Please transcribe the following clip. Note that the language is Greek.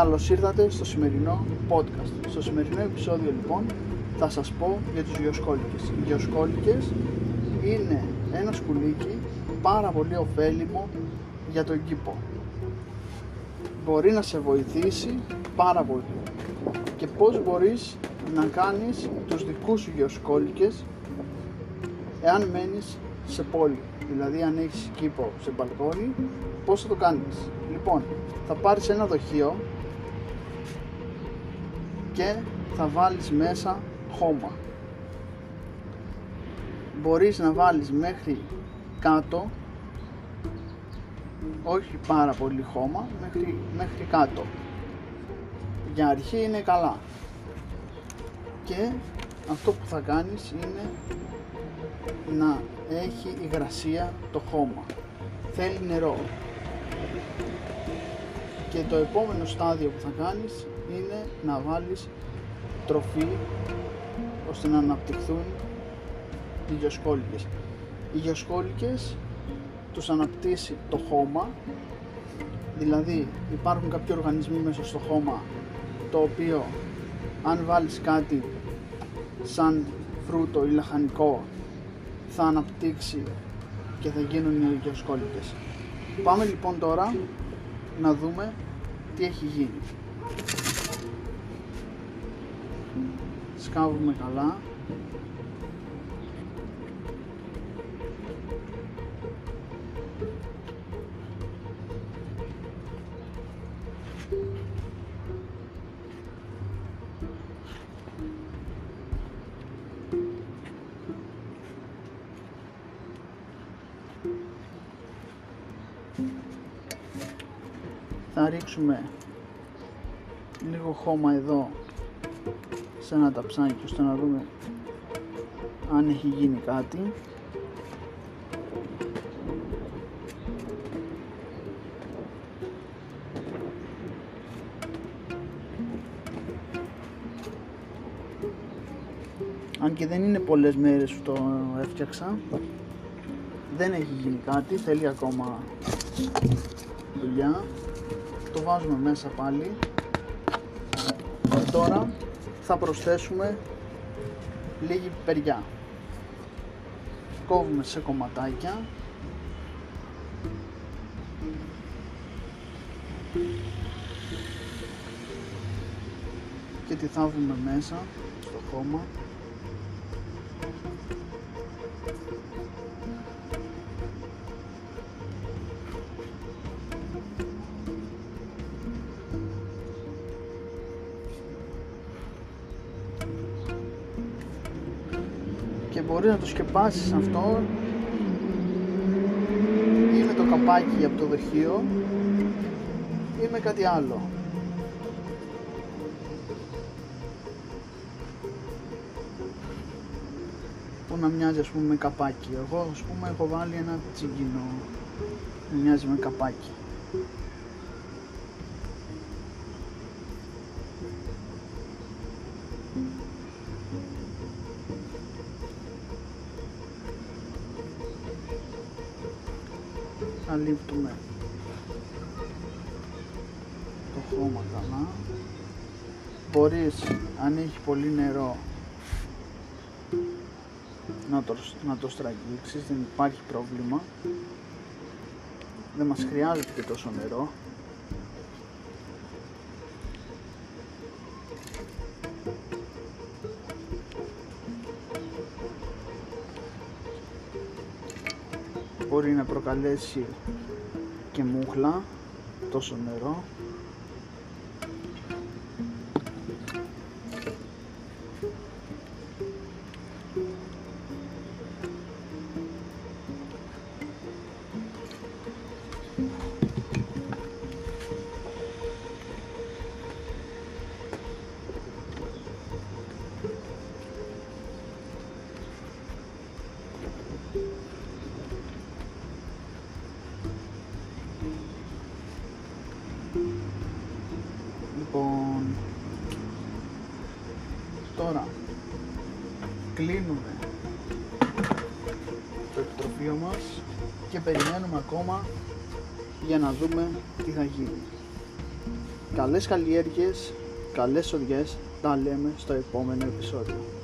Καλώς ήρθατε στο σημερινό podcast. Στο σημερινό επεισόδιο λοιπόν θα σας πω για τους γεωσκόλικες. Οι γεωσκόλικες είναι ένα σκουλίκι πάρα πολύ ωφέλιμο για τον κήπο. Μπορεί να σε βοηθήσει πάρα πολύ. Και πώς μπορείς να κάνεις τους δικούς σου γεωσκόλικες εάν μένεις σε πόλη, δηλαδή αν έχεις κήπο σε μπαλκόνι, πώς θα το κάνεις? Λοιπόν, θα πάρεις ένα δοχείο και θα βάλεις μέσα χώμα. Μπορείς να βάλεις μέχρι κάτω, όχι πάρα πολύ χώμα, μέχρι κάτω. Για αρχή είναι καλά. Και αυτό που θα κάνεις είναι να έχει υγρασία το χώμα. Θέλει νερό. Και το επόμενο στάδιο που θα κάνεις είναι να βάλεις τροφή ώστε να αναπτυχθούν οι γεωσκόλικες. Οι γεωσκόλικες τους αναπτύσσει το χώμα, δηλαδή υπάρχουν κάποιοι οργανισμοί μέσα στο χώμα, το οποίο αν βάλεις κάτι σαν φρούτο ή λαχανικό θα αναπτύξει και θα γίνουν οι γεωσκόλικες. Πάμε λοιπόν τώρα να δούμε τι έχει γίνει. Σκάβουμε καλά. Θα ρίξουμε λίγο χώμα εδώ σε ένα ταψάκι ώστε να δούμε αν έχει γίνει κάτι. Αν και δεν είναι πολλές μέρες που το έφτιαξα, δεν έχει γίνει κάτι, θέλει ακόμα δουλειά. Το βάζουμε μέσα πάλι. Τώρα θα προσθέσουμε λίγη πιπεριά. Κόβουμε σε κομματάκια. Και τη θάβουμε μέσα στο χώμα. Και μπορεί να το σκεπάσεις αυτό ή με το καπάκι από το δοχείο ή με κάτι άλλο. Που να μοιάζει ας πούμε με καπάκι. Εγώ ας πούμε έχω βάλει ένα τσιγκινό που μοιάζει με καπάκι. Καλύπτουμε το χώμα καλά. Μπορείς αν έχει πολύ νερό να το στραγγίξεις, δεν υπάρχει πρόβλημα, δεν μας χρειάζεται και τόσο νερό. Μπορεί να προκαλέσει και μούχλα, τόσο νερό. Λοιπόν, τώρα κλείνουμε το εκτροφείο μας και περιμένουμε ακόμα για να δούμε τι θα γίνει. καλές καλλιέργειες, καλές οδιές, τα λέμε στο επόμενο επεισόδιο.